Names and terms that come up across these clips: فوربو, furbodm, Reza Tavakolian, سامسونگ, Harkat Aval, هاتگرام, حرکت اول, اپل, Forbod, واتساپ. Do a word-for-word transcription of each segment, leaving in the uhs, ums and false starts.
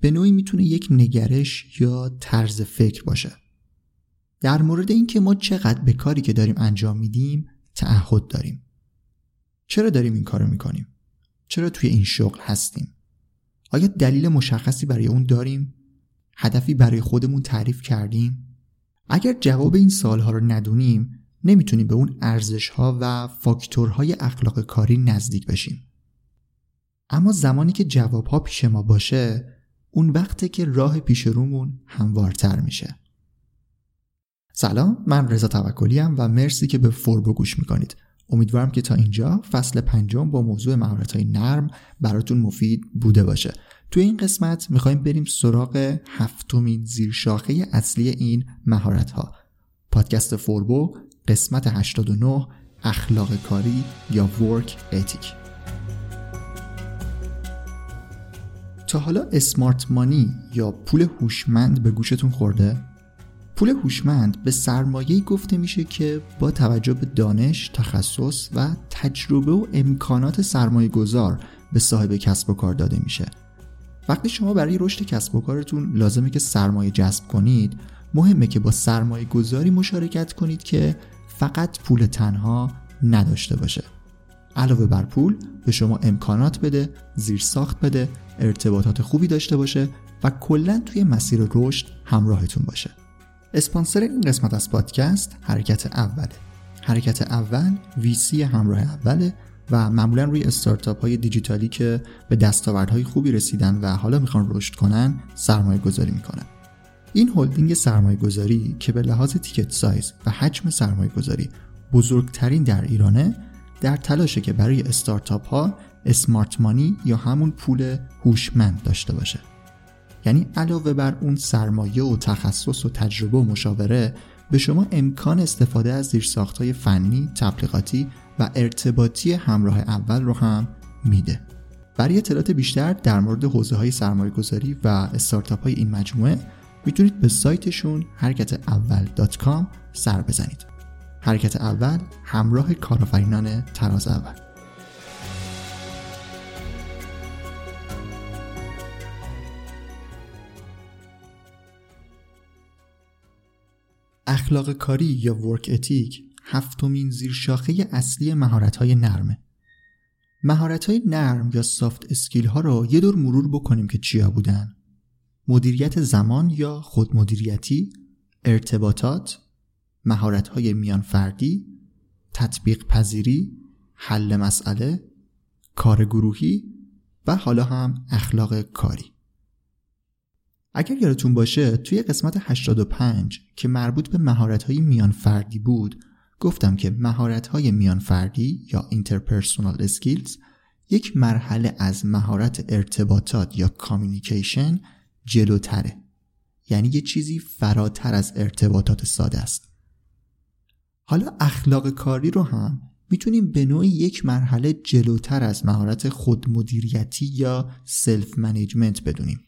به نوعی میتونه یک نگرش یا طرز فکر باشه. در مورد اینکه ما چقدر به کاری که داریم انجام میدیم تعهد داریم. چرا داریم این کارو میکنیم؟ چرا توی این شغل هستیم؟ آیا دلیل مشخصی برای اون داریم؟ هدفی برای خودمون تعریف کردیم؟ اگر جواب این سوال‌ها رو ندونیم، نمیتونیم به اون ارزش‌ها و فاکتورهای اخلاق کاری نزدیک بشیم. اما زمانی که جوابها پیش ما باشه، اون وقته که راه پیش رومون هموارتر میشه. سلام، من رضا توکلی‌ام و مرسی که به فوربو گوش میکنید. امیدوارم که تا اینجا فصل پنجم با موضوع مهارت‌های نرم براتون مفید بوده باشه. تو این قسمت میخوایم بریم سراغ هفتمین زیرشاخه اصلی این مهارت‌ها. پادکست فوربو قسمت هشتاد و نه، اخلاق کاری یا ورک اتیک. تا حالا اسمارت مانی یا پول هوشمند به گوشتون خورده؟ پول هوشمند به سرمایه‌ای گفته میشه که با توجه به دانش، تخصص و تجربه و امکانات سرمایه‌گذار به صاحب کسب و کار داده میشه. وقتی شما برای رشد کسب و کارتون لازمه که سرمایه جذب کنید، مهمه که با سرمایه‌گذاری مشارکت کنید که فقط پول تنها نداشته باشه. علاوه بر پول به شما امکانات بده، زیرساخت بده، ارتباطات خوبی داشته باشه و کلاً توی مسیر رشد همراهتون باشه. اسپانسر این قسمت از پادکست حرکت اوله. حرکت اول وی سی همراه اوله و معمولاً روی استارتاپ های دیجیتالی که به دستاوردهای خوبی رسیدن و حالا میخوان رشد کنن سرمایه گذاری میکنن. این هلدینگ سرمایه گذاری که به لحاظ تیکت سایز و حجم سرمایه گذاری بزرگترین در ایرانه، در تلاشه که برای استارتاپ ها اسمارت مانی یا همون پول هوشمند داشته باشه. یعنی علاوه بر اون سرمایه و تخصص و تجربه و مشاوره، به شما امکان استفاده از زیرساخت‌های فنی، تبلیغاتی و ارتباطی همراه اول رو هم میده. برای اطلاعات بیشتر در مورد حوزه‌های سرمایه‌گذاری و استارتاپ‌های این مجموعه، میتونید به سایتشون حرکت اول دات کام سر بزنید. حرکت اول همراه کارآفرینان تراز اول. اخلاق کاری یا ورک اتیک هفتمین زیرشاخه اصلی مهارت‌های نرمه. مهارت‌های نرم یا سافت اسکیل ها رو یه دور مرور بکنیم که چیا بودن؟ مدیریت زمان یا خودمدیریتی، ارتباطات، مهارت‌های میان فردی، تطبیق پذیری، حل مسئله، کار گروهی و حالا هم اخلاق کاری. اگر یادتون باشه توی قسمت هشتاد و پنج که مربوط به مهارت‌های میان فردی بود، گفتم که مهارت‌های میان فردی یا interpersonal skills یک مرحله از مهارت ارتباطات یا communication جلوتره. یعنی یه چیزی فراتر از ارتباطات ساده است. حالا اخلاق کاری رو هم میتونیم به نوعی یک مرحله جلوتر از مهارت خودمدیریتی یا سلف منیجمنت بدونیم.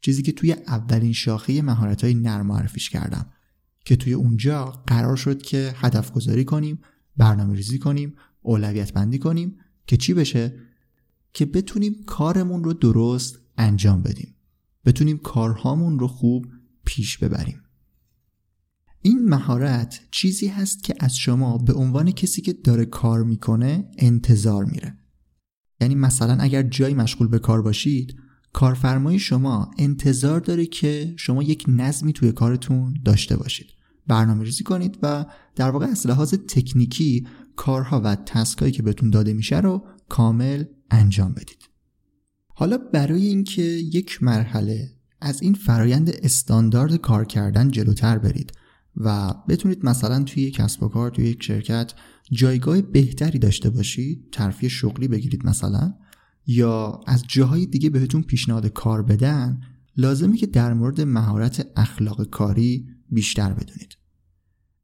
چیزی که توی اولین شاخه مهارت‌های نرم معرفیش کردم که توی اونجا قرار شد که هدف گذاری کنیم، برنامه‌ریزی کنیم، اولویت بندی کنیم که چی بشه؟ که بتونیم کارمون رو درست انجام بدیم، بتونیم کارهامون رو خوب پیش ببریم. این مهارت چیزی هست که از شما به عنوان کسی که داره کار میکنه انتظار میره. یعنی مثلا اگر جایی مشغول به کار باشید، کارفرمای شما انتظار داره که شما یک نظمی توی کارتون داشته باشید، برنامه‌ریزی کنید و در واقع از لحاظ تکنیکی کارها و تسکایی که بهتون داده میشه رو کامل انجام بدید. حالا برای اینکه یک مرحله از این فرایند استاندارد کار کردن جلوتر برید و بتونید مثلا توی یک کسب و کار، توی یک شرکت جایگاه بهتری داشته باشید، ترفیع شغلی بگیرید مثلا، یا از جاهای دیگه بهتون پیشنهاد کار بدن، لازمه که در مورد مهارت اخلاق کاری بیشتر بدونید.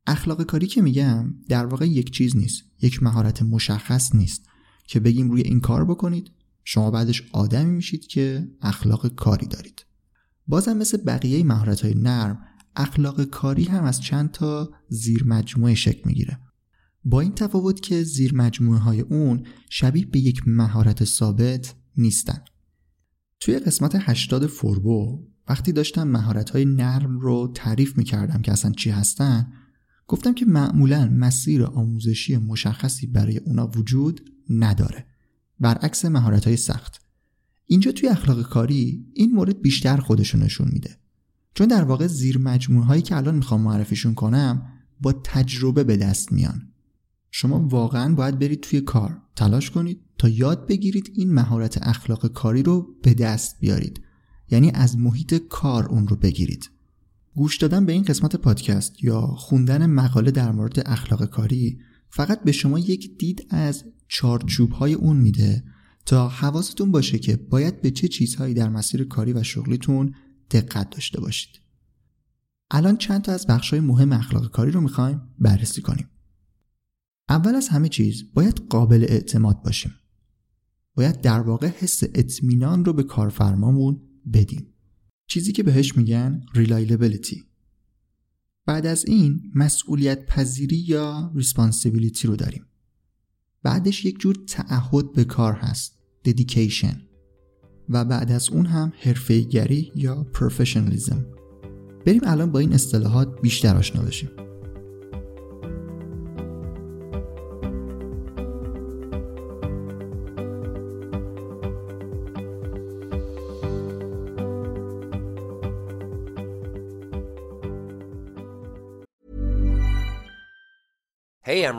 اخلاق کاری که میگم در واقع یک چیز نیست، یک مهارت مشخص نیست که بگیم روی این کار بکنید، شما بعدش آدمی میشید که اخلاق کاری دارید. بازم مثل بقیه مهارت‌های نرم، اخلاق کاری هم از چند تا زیرمجموعه شکل میگیره، با این تفاوت که زیرمجموعه‌های اون شبیه به یک مهارت ثابت نیستن. توی قسمت هشتاد فوربو وقتی داشتم مهارت‌های نرم رو تعریف می‌کردم که اصلا چی هستن، گفتم که معمولاً مسیر آموزشی مشخصی برای اونا وجود نداره، برعکس مهارت‌های سخت. اینجا توی اخلاق کاری این مورد بیشتر خودشو نشون میده، چون در واقع زیر مجموعهایی که الان میخوام معرفیشون کنم با تجربه به دست میان. شما واقعاً باید برید توی کار تلاش کنید تا یاد بگیرید این مهارت اخلاق کاری رو به دست بیارید، یعنی از محیط کار اون رو بگیرید. گوش دادن به این قسمت پادکست یا خوندن مقاله در مورد اخلاق کاری فقط به شما یک دید از چارچوب‌های اون میده تا حواستون باشه که باید به چه چیزهایی در مسیر کاری و شغلیتون دقت داشته باشید. الان چند تا از بخش‌های مهم اخلاق کاری رو می‌خوایم بررسی کنیم. اول از همه چیز باید قابل اعتماد باشیم. باید در واقع حس اطمینان رو به کارفرمامون بدیم. چیزی که بهش میگن reliability. بعد از این مسئولیت پذیری یا responsibility رو داریم. بعدش یک جور تعهد به کار هست، dedication، و بعد از اون هم حرفه‌ای‌گری یا professionalism. بریم الان با این اصطلاحات بیشتر آشنا بشیم. Hey, I'm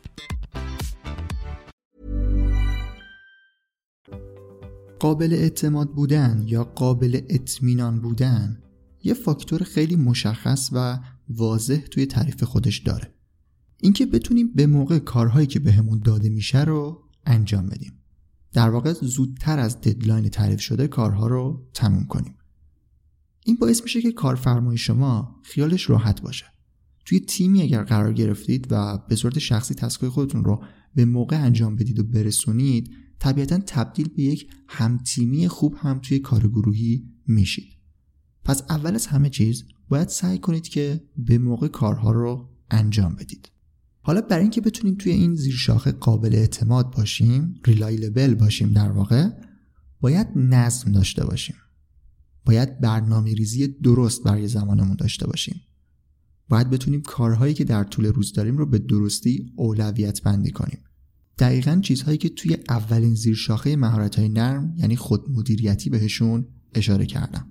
قابل اعتماد بودن یا قابل اطمینان بودن یه فاکتور خیلی مشخص و واضح توی تعریف خودش داره. اینکه بتونیم به موقع کارهایی که بهمون داده میشه رو انجام بدیم. در واقع زودتر از ددلاین تعریف شده کارها رو تموم کنیم. این باعث میشه که کارفرمای شما خیالش راحت باشه. توی تیمی اگر قرار گرفتید و به صورت شخصی تسکای خودتون رو به موقع انجام بدید و برسونید، طبیعتاً تبدیل به یک همتیمی خوب هم توی کار گروهی میشید. پس اول از همه چیز باید سعی کنید که به موقع کارها رو انجام بدید. حالا برای اینکه بتونیم توی این زیرشاخه قابل اعتماد باشیم، ریلایبل باشیم در واقع، باید نظم داشته باشیم. باید برنامه‌ریزی درست برای زمانمون داشته باشیم. باید بتونیم کارهایی که در طول روز داریم رو به درستی اولویت بندی کنیم. دقیقاً چیزهایی که توی اولین زیرشاخه مهارت‌های نرم یعنی خودمدیریتی بهشون اشاره کردم.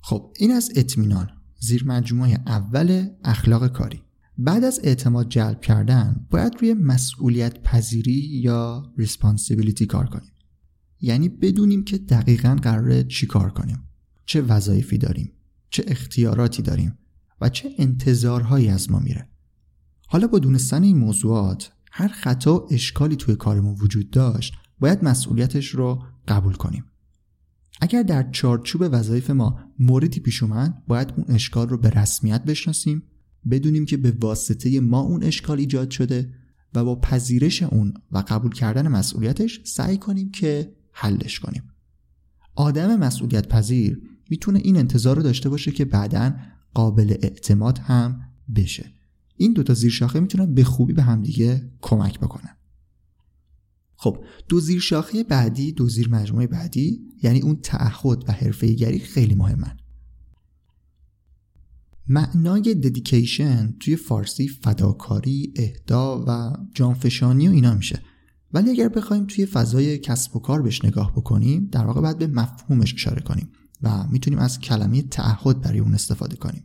خب این از اطمینان زیر مجموعه اول اخلاق کاری. بعد از اعتماد جلب کردن باید روی مسئولیت پذیری یا ریسپانسیبیلیتی کار کنیم. یعنی بدونیم که دقیقاً قراره چی کار کنیم، چه وظایفی داریم، چه اختیاراتی داریم و چه انتظارهایی از ما میره. حالا با دونستن این موضوعات هر خطا و اشکالی توی کارمون وجود داشت باید مسئولیتش رو قبول کنیم. اگر در چارچوب وظایف ما موردی پیش اومد باید اون اشکال رو به رسمیت بشناسیم، بدونیم که به واسطه ما اون اشکال ایجاد شده و با پذیرش اون و قبول کردن مسئولیتش سعی کنیم که حلش کنیم. آدم مسئولیت پذیر میتونه این انتظار رو داشته باشه که بعداً قابل اعتماد هم بشه. این دوتا زیرشاخه میتونن به خوبی به همدیگه کمک بکنن. خب دو زیرشاخه بعدی، دو زیر مجموعه بعدی یعنی اون تعهد و حرفه‌ایگری خیلی مهمن. معنای ددیکیشن توی فارسی فداکاری، اهدا و جانفشانی و اینا میشه، ولی اگر بخوایم توی فضای کسب و کار بهش نگاه بکنیم در واقع باید به مفهومش اشاره کنیم و میتونیم از کلمه تعهد برای اون استفاده کنیم.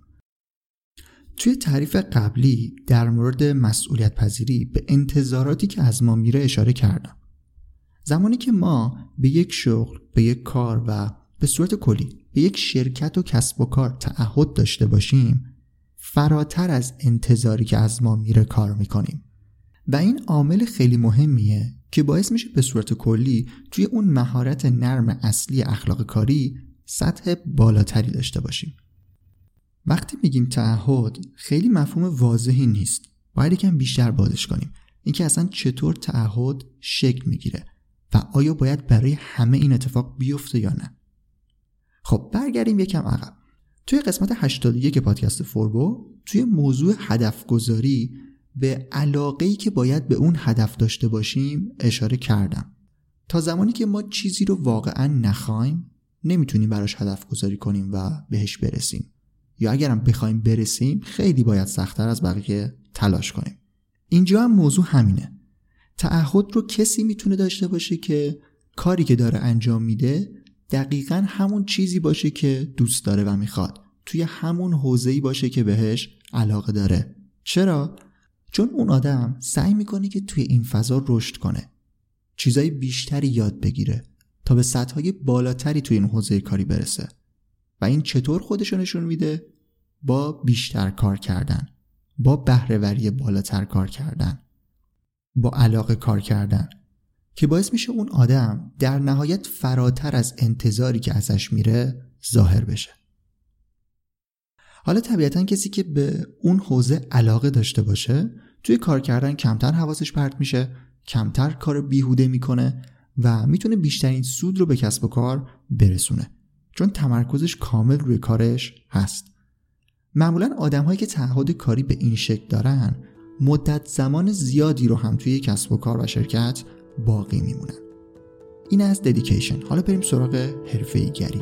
توی تعریف قبلی در مورد مسئولیت پذیری به انتظاراتی که از ما میره اشاره کردم. زمانی که ما به یک شغل، به یک کار و به صورت کلی به یک شرکت و کسب و کار تعهد داشته باشیم فراتر از انتظاری که از ما میره کار میکنیم و این عامل خیلی مهمیه که باعث میشه به صورت کلی توی اون مهارت نرم اصلی اخلاق کاری سطح بالاتری داشته باشیم. وقتی میگیم تعهد خیلی مفهوم واضحی نیست، باید یکم بیشتر بازش کنیم. اینکه اصلا چطور تعهد شکل میگیره و آیا باید برای همه این اتفاق بیفته یا نه. خب برگردیم یکم عقب. توی قسمت هشتاد و یک پادکست فوربو توی موضوع هدف گذاری به علاقه‌ای که باید به اون هدف داشته باشیم اشاره کردم. تا زمانی که ما چیزی رو واقعا نخوایم نمیتونیم براش هدف گذاری کنیم و بهش برسیم، یا اگرم بخوایم برسیم خیلی باید سخت‌تر از بقیه تلاش کنیم. اینجا هم موضوع همینه. تعهد رو کسی میتونه داشته باشه که کاری که داره انجام میده دقیقاً همون چیزی باشه که دوست داره و میخواد، توی همون حوزه‌ای باشه که بهش علاقه داره. چرا؟ چون اون آدم سعی میکنه که توی این فضا رشد کنه، چیزای بیشتری یاد بگیره تا به سطح‌های بالاتری توی این حوزه کاری برسه. و این چطور خودشو نشون میده؟ با بیشتر کار کردن، با بهره‌وری بالاتر کار کردن، با علاقه کار کردن که باعث میشه اون آدم در نهایت فراتر از انتظاری که ازش میره ظاهر بشه. حالا طبیعتاً کسی که به اون حوزه علاقه داشته باشه توی کار کردن کمتر حواسش پرت میشه، کمتر کار بیهوده میکنه و میتونه بیشترین سود رو به کسب و کار برسونه، چون تمرکزش کامل روی کارش هست. معمولاً آدم‌هایی که تعهد کاری به این شکل دارن مدت زمان زیادی رو هم توی کسب و کار و شرکت باقی میمونن. این از ددیکیشن. حالا بریم سراغ حرفه‌ای‌گری.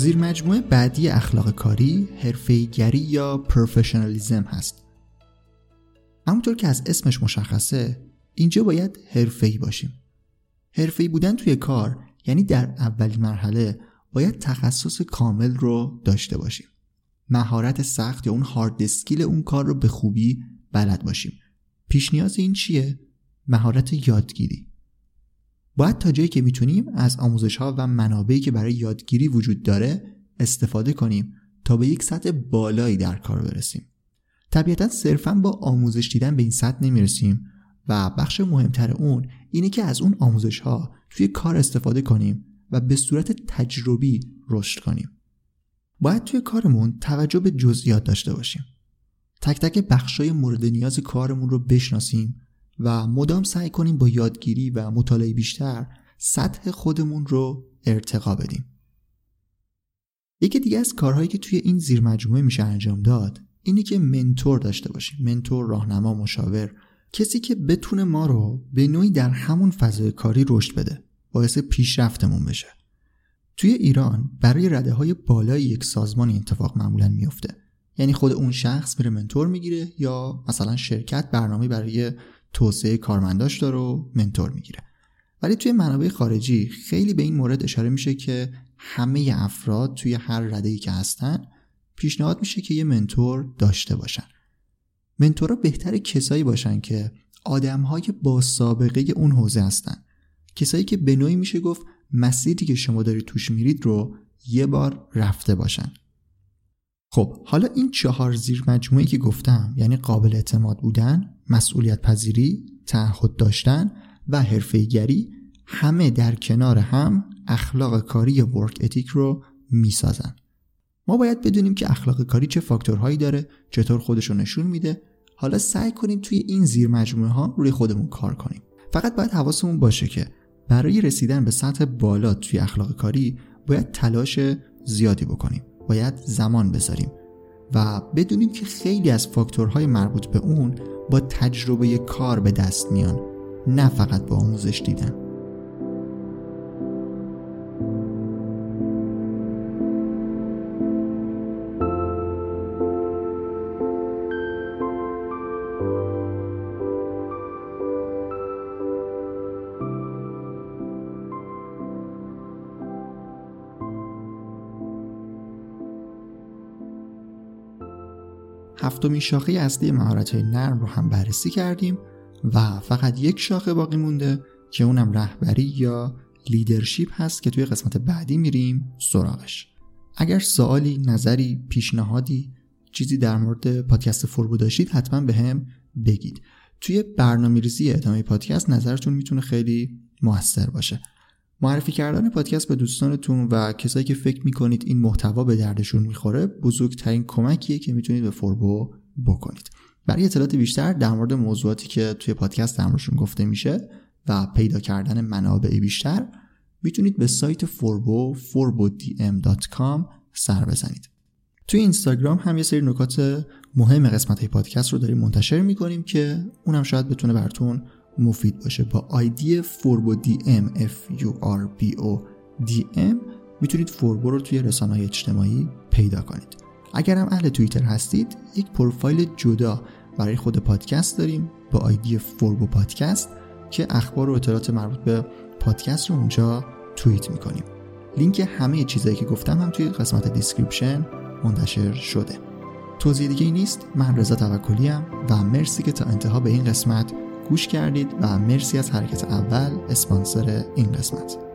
زیر مجموعه بعدی اخلاق کاری، حرفه‌ای‌گری یا پروفشنالیزم هست. همونطور که از اسمش مشخصه، اینجا باید حرفه‌ای باشیم. حرفه‌ای بودن توی کار یعنی در اولین مرحله باید تخصص کامل رو داشته باشیم. مهارت سخت یا اون هارد اسکیل اون کار رو به خوبی بلد باشیم. پیش نیاز این چیه؟ مهارت یادگیری. باید تا جایی که میتونیم از آموزش‌ها و منابعی که برای یادگیری وجود داره استفاده کنیم تا به یک سطح بالایی در کار برسیم. طبیعتاً صرفاً با آموزش دیدن به این سطح نمیرسیم و بخش مهمتر اون اینه که از اون آموزش‌ها توی کار استفاده کنیم و به صورت تجربی رشد کنیم. باید توی کارمون توجه به جزئیات داشته باشیم. تک تک بخشای مورد نیاز کارمون رو بشناسیم و مدام سعی کنیم با یادگیری و مطالعه بیشتر سطح خودمون رو ارتقا بدیم. یکی دیگه از کارهایی که توی این زیرمجموعه میشه انجام داد اینه که منتور داشته باشیم. منتور، راهنما، مشاور، کسی که بتونه ما رو به نوعی در همون فضای کاری رشد بده، باعث پیشرفتمون بشه. توی ایران برای رده‌های بالای یک سازمان این اتفاق معمولاً میفته. یعنی خود اون شخص میره منتور میگیره، یا مثلا شرکت برنامه برای توسعه کارمنداش داره و منتور میگیره. ولی توی منابع خارجی خیلی به این مورد اشاره میشه که همه افراد توی هر رده‌ای که هستن پیشنهاد میشه که یه منتور داشته باشن. منتورها بهتره کسایی باشن که آدم‌های با سابقه اون حوزه هستن. کسایی که به نوعی میشه گفت مسیری که شما دارید توش میرید رو یه بار رفته باشن. خب حالا این چهار زیر مجموعه‌ای که گفتم، یعنی قابل اعتماد بودن، مسئولیت پذیری، تعهد داشتن و حرفه‌ای‌گری، همه در کنار هم اخلاق کاری یا ورک اتیک رو میسازن. ما باید بدونیم که اخلاق کاری چه فاکتورهایی داره، چطور خودش رو نشون میده. حالا سعی کنیم توی این زیر مجموعه ها روی خودمون کار کنیم. فقط باید حواسمون باشه که برای رسیدن به سطح بالا توی اخلاق کاری باید تلاش زیادی بکنیم، باید زمان بذاریم و بدونیم که خیلی از فاکتورهای مربوط به اون با تجربه کار به دست میان، نه فقط با آموزش دیدن. هفتمین شاخه اصلی مهارت‌های نرم رو هم بررسی کردیم و فقط یک شاخه باقی مونده که اونم رهبری یا لیدرشپ هست که توی قسمت بعدی میریم سراغش. اگر سوالی، نظری، پیشنهادی، چیزی در مورد پادکست فوربود داشتید حتما به هم بگید. توی برنامه‌ریزی ادامه پادکست نظرتون میتونه خیلی موثر باشه. معرفی کردن پادکست به دوستانتون و کسایی که فکر میکنید این محتوا به دردشون میخوره بزرگترین کمکیه که میتونید به فوربو بکنید. برای اطلاعات بیشتر در مورد موضوعاتی که توی پادکست در موردشون گفته میشه و پیدا کردن منابع بیشتر میتونید به سایت فوربو furbodm دات کام سر بزنید. توی اینستاگرام هم یه سری نکات مهم قسمت‌های پادکست رو داریم منتشر میکنیم که اونم شاید بتونه براتون مفید باشه. با آیدی furbodm f u r b o d m میتونید فوربو رو توی رسانه‌های اجتماعی پیدا کنید. اگر هم اهل توییتر هستید یک پروفایل جدا برای خود پادکست داریم با آیدی فوربو پادکست که اخبار و اطلاعات مربوط به پادکست رو اونجا توییت میکنیم. لینک همه چیزایی که گفتم هم توی قسمت دیسکریپشن منتشر شده. توضیح دیگه‌ای نیست. من رضا توکلی ام و مرسی که تا انتها به این قسمت گوش کردید و مرسی از حرکت اول اسپانسر این قسمت.